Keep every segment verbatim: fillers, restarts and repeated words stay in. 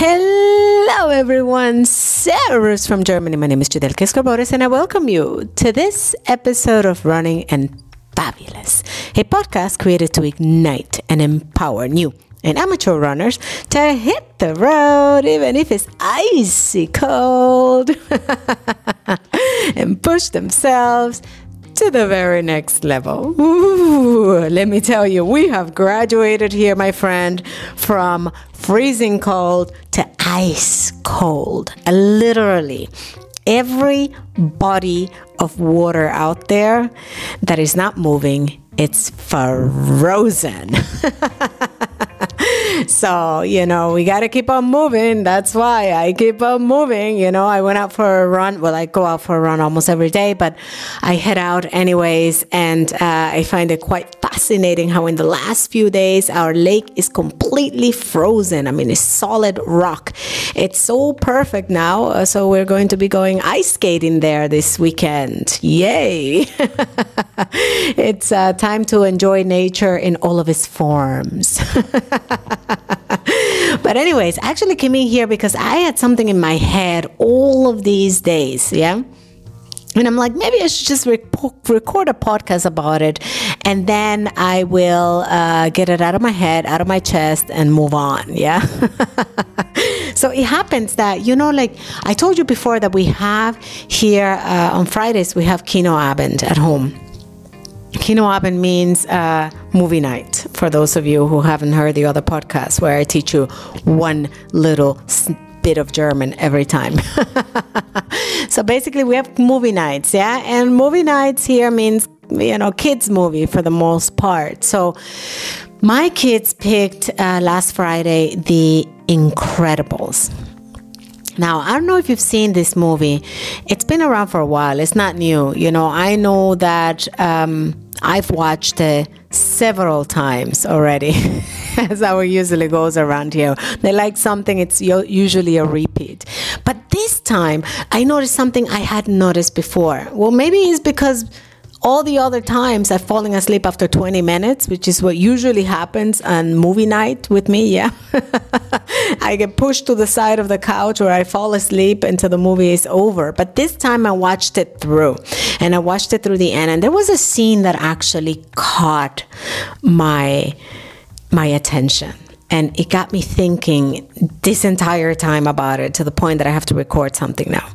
Hello everyone, Servus from Germany. My name is Judelke Escobares and I welcome you to this episode of Running and Fabulous, a podcast created to ignite and empower new and amateur runners to hit the road even if it's icy cold and push themselves to the very next level. Ooh, let me tell you, we have graduated here, my friend, from freezing cold to ice cold. Literally, every body of water out there that is not moving, it's frozen. So, you know, we got to keep on moving. That's why I keep on moving. You know, I went out for a run. Well, I go out for a run almost every day, but I head out anyways. And uh, I find it quite fascinating how in the last few days, our lake is completely frozen. I mean, it's solid rock. It's so perfect now. Uh, so we're going to be going ice skating there this weekend. Yay. It's uh, time to enjoy nature in all of its forms. But anyways, I actually came in here because I had something in my head all of these days, yeah? And I'm like, maybe I should just re- record a podcast about it, and then I will uh, get it out of my head, out of my chest, and move on, yeah? So it happens that, you know, like I told you before that we have here uh, on Fridays, we have Kinoabend at home. Kinoabend means uh, movie night, for those of you who haven't heard the other podcast where I teach you one little bit of German every time. So basically we have movie nights, yeah? And movie nights here means, you know, kids movie for the most part. So my kids picked uh, last Friday, The Incredibles. Now, I don't know if you've seen this movie. It's been around for a while. It's not new. You know, I know that um, I've watched it several times already. As our usually goes around here. They like something, it's usually a repeat. But this time, I noticed something I hadn't noticed before. Well, maybe it's because all the other times I've fallen asleep after twenty minutes, which is what usually happens on movie night with me, yeah? I get pushed to the side of the couch or I fall asleep until the movie is over. But this time I watched it through, and I watched it through the end, and there was a scene that actually caught my, my attention. And it got me thinking this entire time about it, to the point that I have to record something now.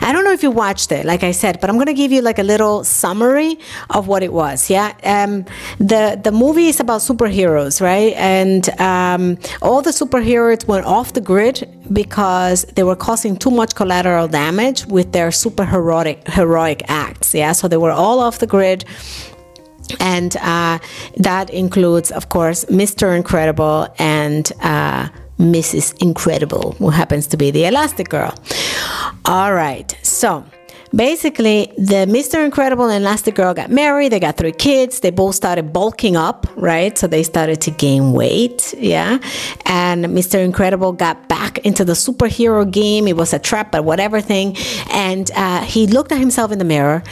I don't know if you watched it, like I said, but I'm going to give you like a little summary of what it was. Yeah, um, the, the movie is about superheroes, right? And um, all the superheroes went off the grid because they were causing too much collateral damage with their super heroic, heroic acts. Yeah, so they were all off the grid. And uh, that includes, of course, Mister Incredible and uh, Missus Incredible, who happens to be the Elastic Girl. All right. So basically, the Mister Incredible and Elastic Girl got married. They got three kids. They both started bulking up, right? So they started to gain weight. Yeah. And Mister Incredible got back into the superhero game. It was a trap, but whatever thing. And uh, he looked at himself in the mirror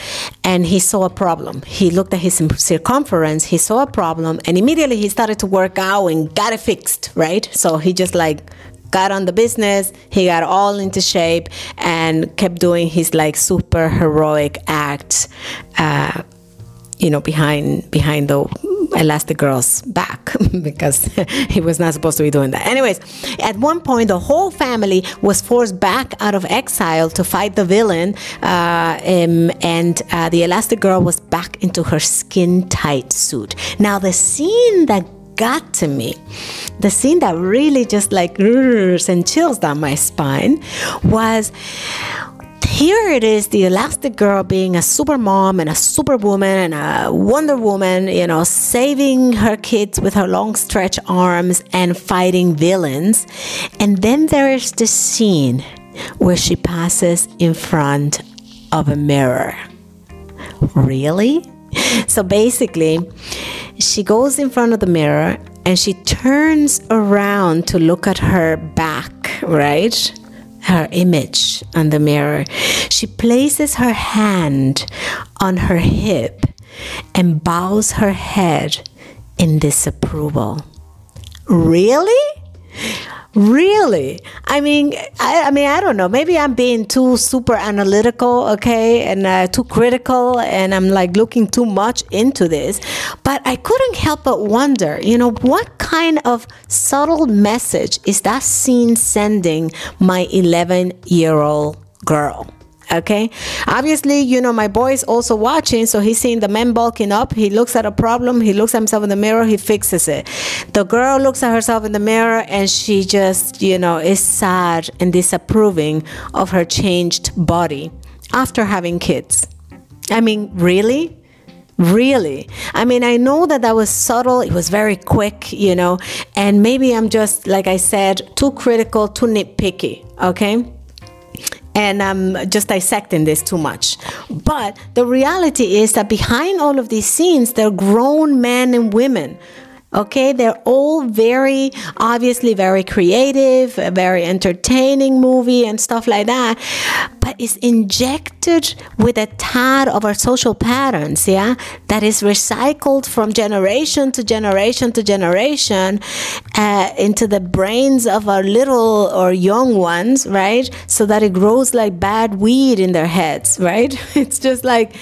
and he saw a problem. He looked at his circumference. He saw a problem and immediately he started to work out and got it fixed, right? So he just like got on the business, he got all into shape and kept doing his like super heroic act, uh, you know, behind behind the Elastic Girl's back because he was not supposed to be doing that. Anyways, at one point, the whole family was forced back out of exile to fight the villain, uh, um, and uh, the Elastic Girl was back into her skin-tight suit. Now, the scene that got to me, the scene that really just like and chills down my spine was, here it is, the Elastic Girl being a super mom and a super woman and a Wonder Woman, you know, saving her kids with her long stretch arms and fighting villains. And then there is this scene where she passes in front of a mirror. Really? So basically, she goes in front of the mirror and she turns around to look at her back, right? Her image on the mirror. She places her hand on her hip and bows her head in disapproval. Really? Really? I mean, I, I mean, I don't know. Maybe I'm being too super analytical, okay, and uh, too critical, and I'm like looking too much into this. But I couldn't help but wonder, you know, what kind of subtle message is that scene sending my eleven-year-old girl? Okay, obviously, you know, my boy is also watching, so he's seeing the man bulking up. He looks at a problem, he looks at himself in the mirror, he fixes it. The girl looks at herself in the mirror and she just, you know, is sad and disapproving of her changed body after having kids. I mean, really? Really? I mean, I know that that was subtle, it was very quick, you know, and maybe I'm just, like I said, too critical, too nitpicky, okay? And I'm just dissecting this too much. But the reality is that behind all of these scenes, they're grown men and women. Okay, they're all very, obviously very creative, a very entertaining movie and stuff like that. But it's injected with a tad of our social patterns, yeah, that is recycled from generation to generation to generation uh, into the brains of our little or young ones, right? So that it grows like bad weed in their heads, right? It's just like,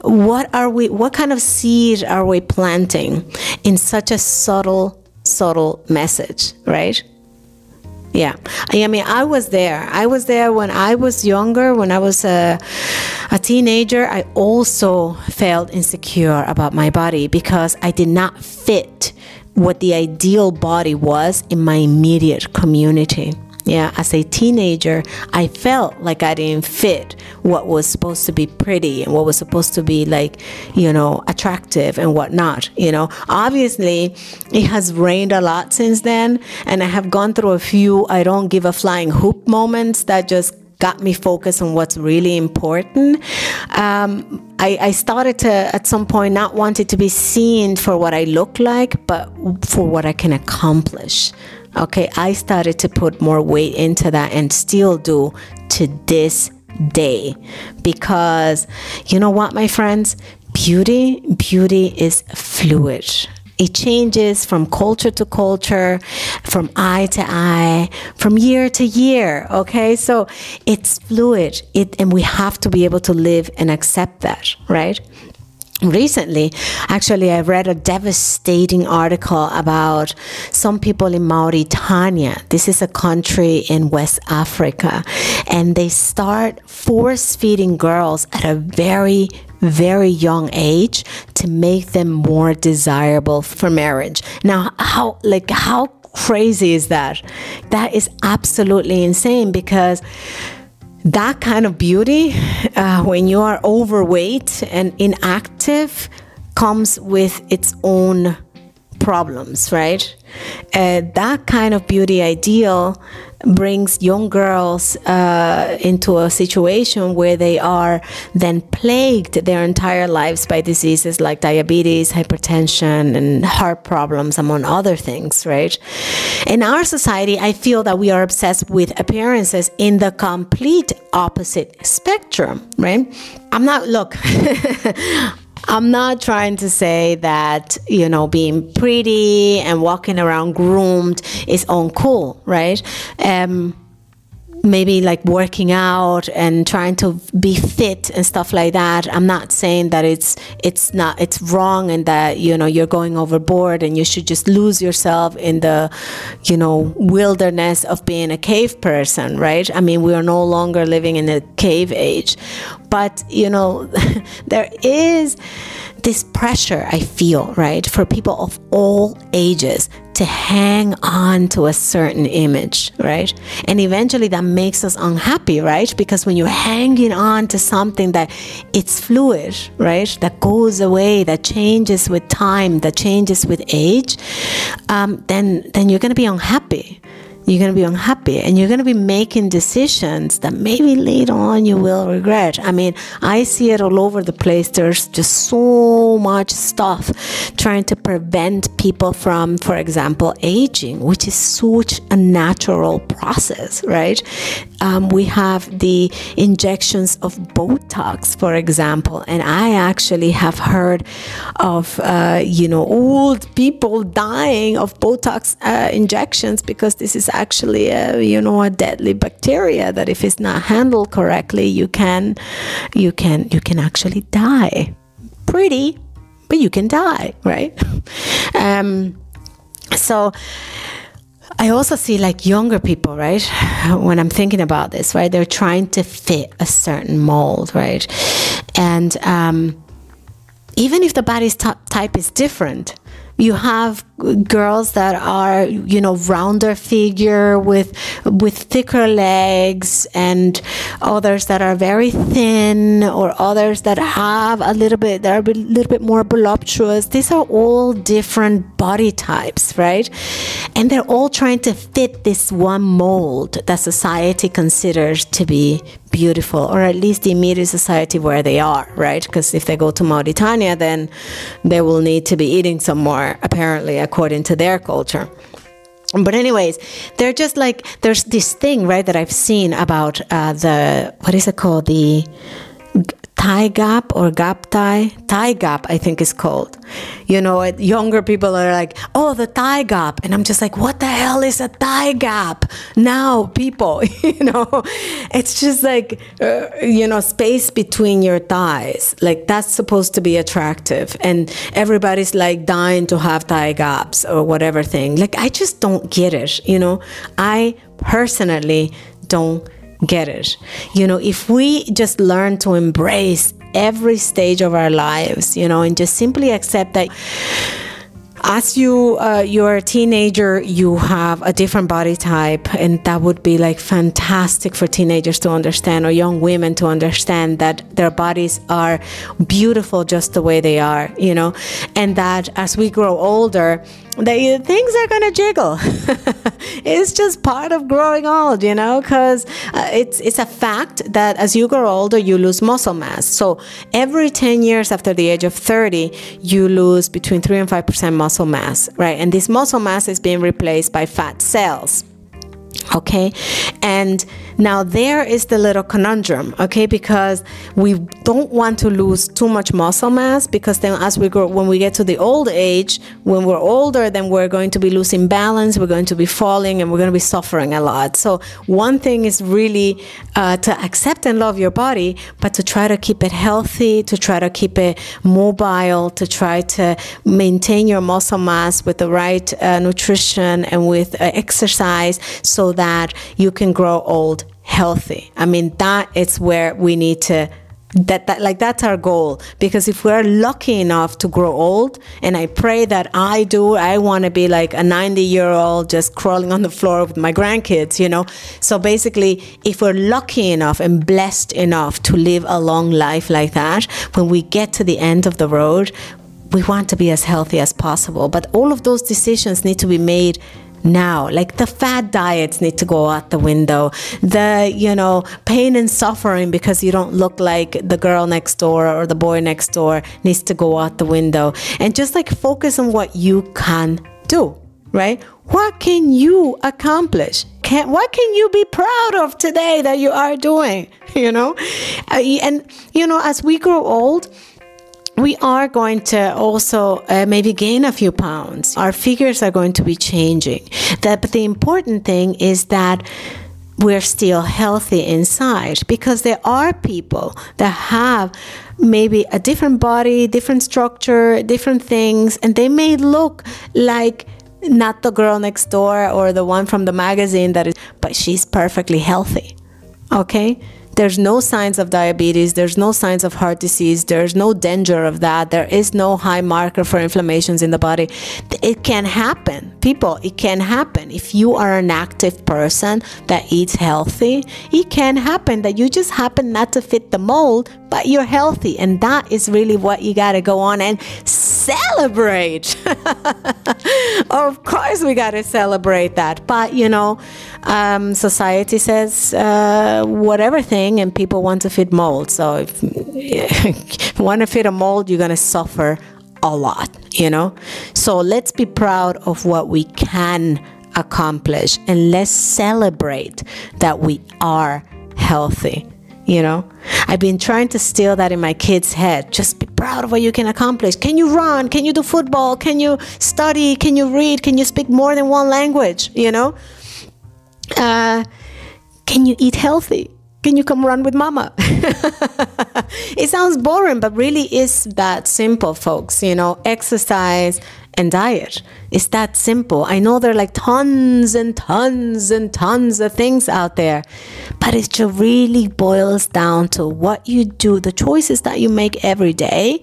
what are we, what kind of seed are we planting in such a subtle, subtle message, right? Yeah. I mean, I was there. I was there when I was younger, when I was a, a teenager. I also felt insecure about my body because I did not fit what the ideal body was in my immediate community. Yeah, as a teenager, I felt like I didn't fit what was supposed to be pretty and what was supposed to be like, you know, attractive and whatnot, you know. Obviously, it has rained a lot since then, and I have gone through a few I don't give a flying hoop moments that just got me focused on what's really important. Um, I, I started to, at some point, not wanted to be seen for what I look like, but for what I can accomplish. Okay, I started to put more weight into that and still do to this day. Because you know what, my friends? Beauty, beauty is fluid. It changes from culture to culture, from eye to eye, from year to year, okay? So it's fluid, it, and we have to be able to live and accept that, right? Recently, actually, I read a devastating article about some people in Mauritania. This is a country in West Africa, and they start force feeding girls at a very, very young age to make them more desirable for marriage. Now, how, like, how crazy is that? That is absolutely insane, because that kind of beauty, uh, when you are overweight and inactive, comes with its own problems, right? Uh, that kind of beauty ideal brings young girls uh, into a situation where they are then plagued their entire lives by diseases like diabetes, hypertension, and heart problems, among other things, right? In our society, I feel that we are obsessed with appearances in the complete opposite spectrum, right? I'm not, look, I'm not trying to say that, you know, being pretty and walking around groomed is uncool, right? Um, maybe like working out and trying to be fit and stuff like that. I'm not saying that it's it's not it's wrong and that, you know, you're going overboard and you should just lose yourself in the, you know, wilderness of being a cave person, right? I mean, we are no longer living in a cave age. But, you know, there is this pressure, I feel, right, for people of all ages to hang on to a certain image, right? And eventually that makes us unhappy, right? Because when you're hanging on to something that it's fluid, right, that goes away, that changes with time, that changes with age, um, then, then you're going to be unhappy. You're going to be unhappy and you're going to be making decisions that maybe later on you will regret. I mean, I see it all over the place. There's just so much stuff trying to prevent people from, for example, aging, which is such a natural process, right? Um, we have the injections of Botox, for example, and I actually have heard of, uh, you know, old people dying of Botox uh, injections because this is actually a, you know, a deadly bacteria that if it's not handled correctly, you can you can you can actually die. Pretty, but you can die, right? um so I also see like younger people, right? When I'm thinking about this, right? They're trying to fit a certain mold, right? And um, even if the body's top type is different, you have girls that are, you know, rounder figure with with thicker legs, and others that are very thin, or others that have a little bit, that are a little bit more voluptuous. These are all different body types, right? And they're all trying to fit this one mold that society considers to be beautiful, or at least the immediate society where they are, right? Because if they go to Mauritania, then they will need to be eating some more, apparently, according to their culture. But anyways, they're just like, there's this thing, right, that I've seen about uh, the, what is it called? The Thai gap or gap Thai? Thai gap, I think it's called. You know, younger people are like, oh, the Thai gap. And I'm just like, what the hell is a Thai gap? Now, people, you know, it's just like, uh, you know, space between your thighs. Like, that's supposed to be attractive. And everybody's like dying to have Thai gaps or whatever thing. Like, I just don't get it, you know. I personally don't get it. You know, if we just learn to embrace every stage of our lives, you know, and just simply accept that as you, uh, you're a teenager, you have a different body type, and that would be like fantastic for teenagers to understand, or young women to understand, that their bodies are beautiful just the way they are, you know, and that as we grow older, they, things are gonna jiggle. It's just part of growing old, you know, because uh, it's it's a fact that as you grow older, you lose muscle mass. So every ten years after the age of thirty, you lose between three and five percent muscle mass, right? And this muscle mass is being replaced by fat cells. Okay, and now there is the little conundrum, okay, because we don't want to lose too much muscle mass, because then as we grow, when we get to the old age, when we're older, then we're going to be losing balance, we're going to be falling, and we're going to be suffering a lot. So one thing is really uh, to accept and love your body, but to try to keep it healthy, to try to keep it mobile, to try to maintain your muscle mass with the right uh, nutrition and with uh, exercise, so that you can grow old healthy. I mean, that is where we need to, that, that like that's our goal, because if we're lucky enough to grow old, and I pray that I do, I want to be like a ninety year old just crawling on the floor with my grandkids, you know. So basically, if we're lucky enough and blessed enough to live a long life like that, when we get to the end of the road, we want to be as healthy as possible. But all of those decisions need to be made now. Like, the fad diets need to go out the window, the, you know, pain and suffering because you don't look like the girl next door or the boy next door needs to go out the window, and just like focus on what you can do, right? What can you accomplish? Can, what can you be proud of today that you are doing, you know? And, you know, as we grow old, we are going to also uh, maybe gain a few pounds. Our figures are going to be changing. That, but the important thing is that we're still healthy inside, because there are people that have maybe a different body, different structure, different things, and they may look like not the girl next door or the one from the magazine that is, but she's perfectly healthy, okay? There's no signs of diabetes, there's no signs of heart disease, there's no danger of that, there is no high marker for inflammations in the body. It can happen, people, it can happen. If you are an active person that eats healthy, it can happen that you just happen not to fit the mold, but you're healthy, and that is really what you gotta go on and celebrate. Of course we gotta celebrate that, but you know, um, society says uh, whatever thing, and people want to fit mold. So if you want to fit a mold, you're going to suffer a lot, you know. So let's be proud of what we can accomplish, and let's celebrate that we are healthy, you know. I've been trying to steal that in my kids' head. Just be proud of what you can accomplish. Can you run? Can you do football? Can you study? Can you read? Can you speak more than one language, you know? uh, can you eat healthy? Can you come run with mama? It sounds boring, but really it's that simple, folks. You know, exercise and diet. It's that simple. I know there are like tons and tons and tons of things out there, but it just really boils down to what you do, the choices that you make every day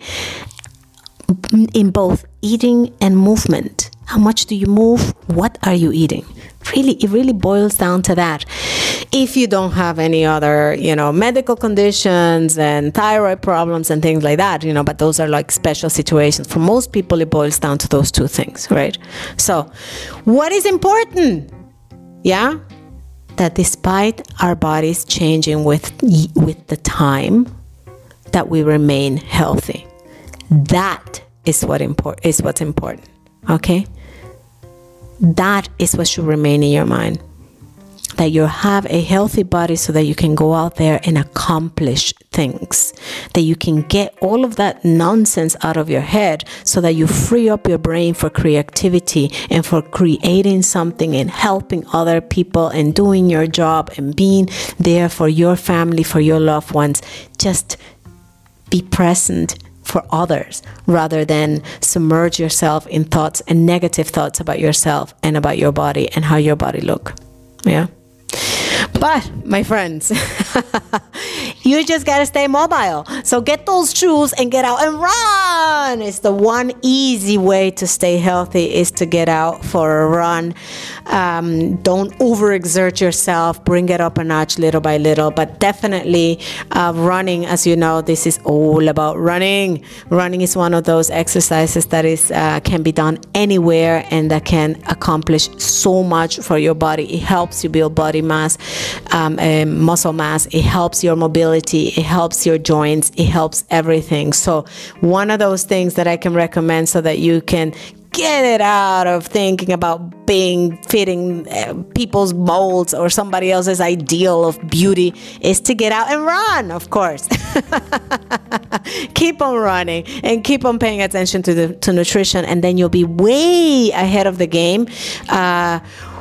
in both eating and movement. How much do you move? What are you eating? Really, it really boils down to that. If you don't have any other, you know, medical conditions and thyroid problems and things like that, you know, but those are like special situations. For most people, it boils down to those two things, right? So what is important? Yeah. That despite our bodies changing with, with the time, that we remain healthy. That is what import is what's important. Okay? That is what should remain in your mind. That you have a healthy body so that you can go out there and accomplish things. That you can get all of that nonsense out of your head so that you free up your brain for creativity and for creating something and helping other people and doing your job and being there for your family, for your loved ones. Just be present for others rather than submerge yourself in thoughts and negative thoughts about yourself and about your body and how your body look. Yeah. But, my friends, you just got to stay mobile. So get those shoes and get out and run. It's the one easy way to stay healthy is to get out for a run. Um, don't overexert yourself. Bring it up a notch little by little. But definitely uh, running, as you know, this is all about running. Running is one of those exercises that is uh, can be done anywhere and that can accomplish so much for your body. It helps you build body mass. Um, um, muscle mass. It helps your mobility. It helps your joints. It helps everything. So one of those things that I can recommend so that you can get it out of thinking about being fitting uh, people's molds or somebody else's ideal of beauty is to get out and run, of course. Keep on running and keep on paying attention to the to nutrition, and then you'll be way ahead of the game uh,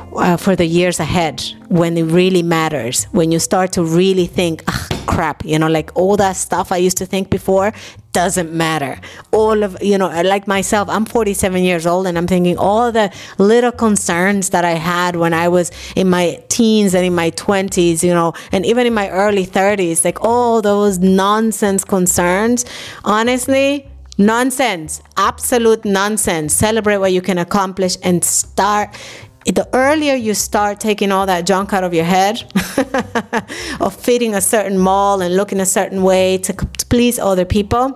Uh, for the years ahead, when it really matters, when you start to really think, ah, crap, you know, like all that stuff I used to think before doesn't matter. All of, you know, like myself, I'm forty-seven years old and I'm thinking all the little concerns that I had when I was in my teens and in my twenties, you know, and even in my early thirties, like all those nonsense concerns, honestly, nonsense, absolute nonsense. Celebrate what you can accomplish and start. The earlier you start taking all that junk out of your head of fitting a certain mold and looking a certain way to please other people,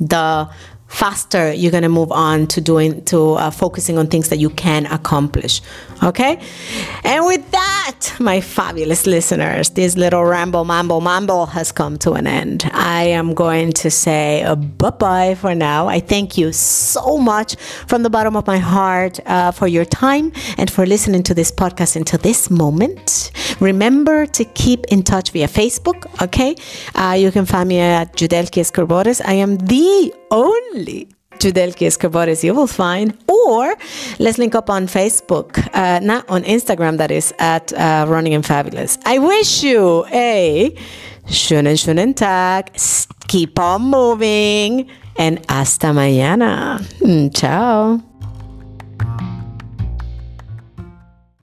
the faster you're going to move on to doing to uh, focusing on things that you can accomplish. Okay? And with that, my fabulous listeners, this little ramble mambo mambo has come to an end. I am going to say bye-bye for now. I thank you so much from the bottom of my heart uh, for your time and for listening to this podcast until this moment. Remember to keep in touch via Facebook. Okay? Uh, you can find me at Judelke Escobares. I am the only Judelki Escobares you will find, or let's link up on Facebook, uh, not on Instagram, that is at uh, Running and Fabulous. I wish you a schönen, schönen Tag, keep on moving, and hasta mañana. Ciao.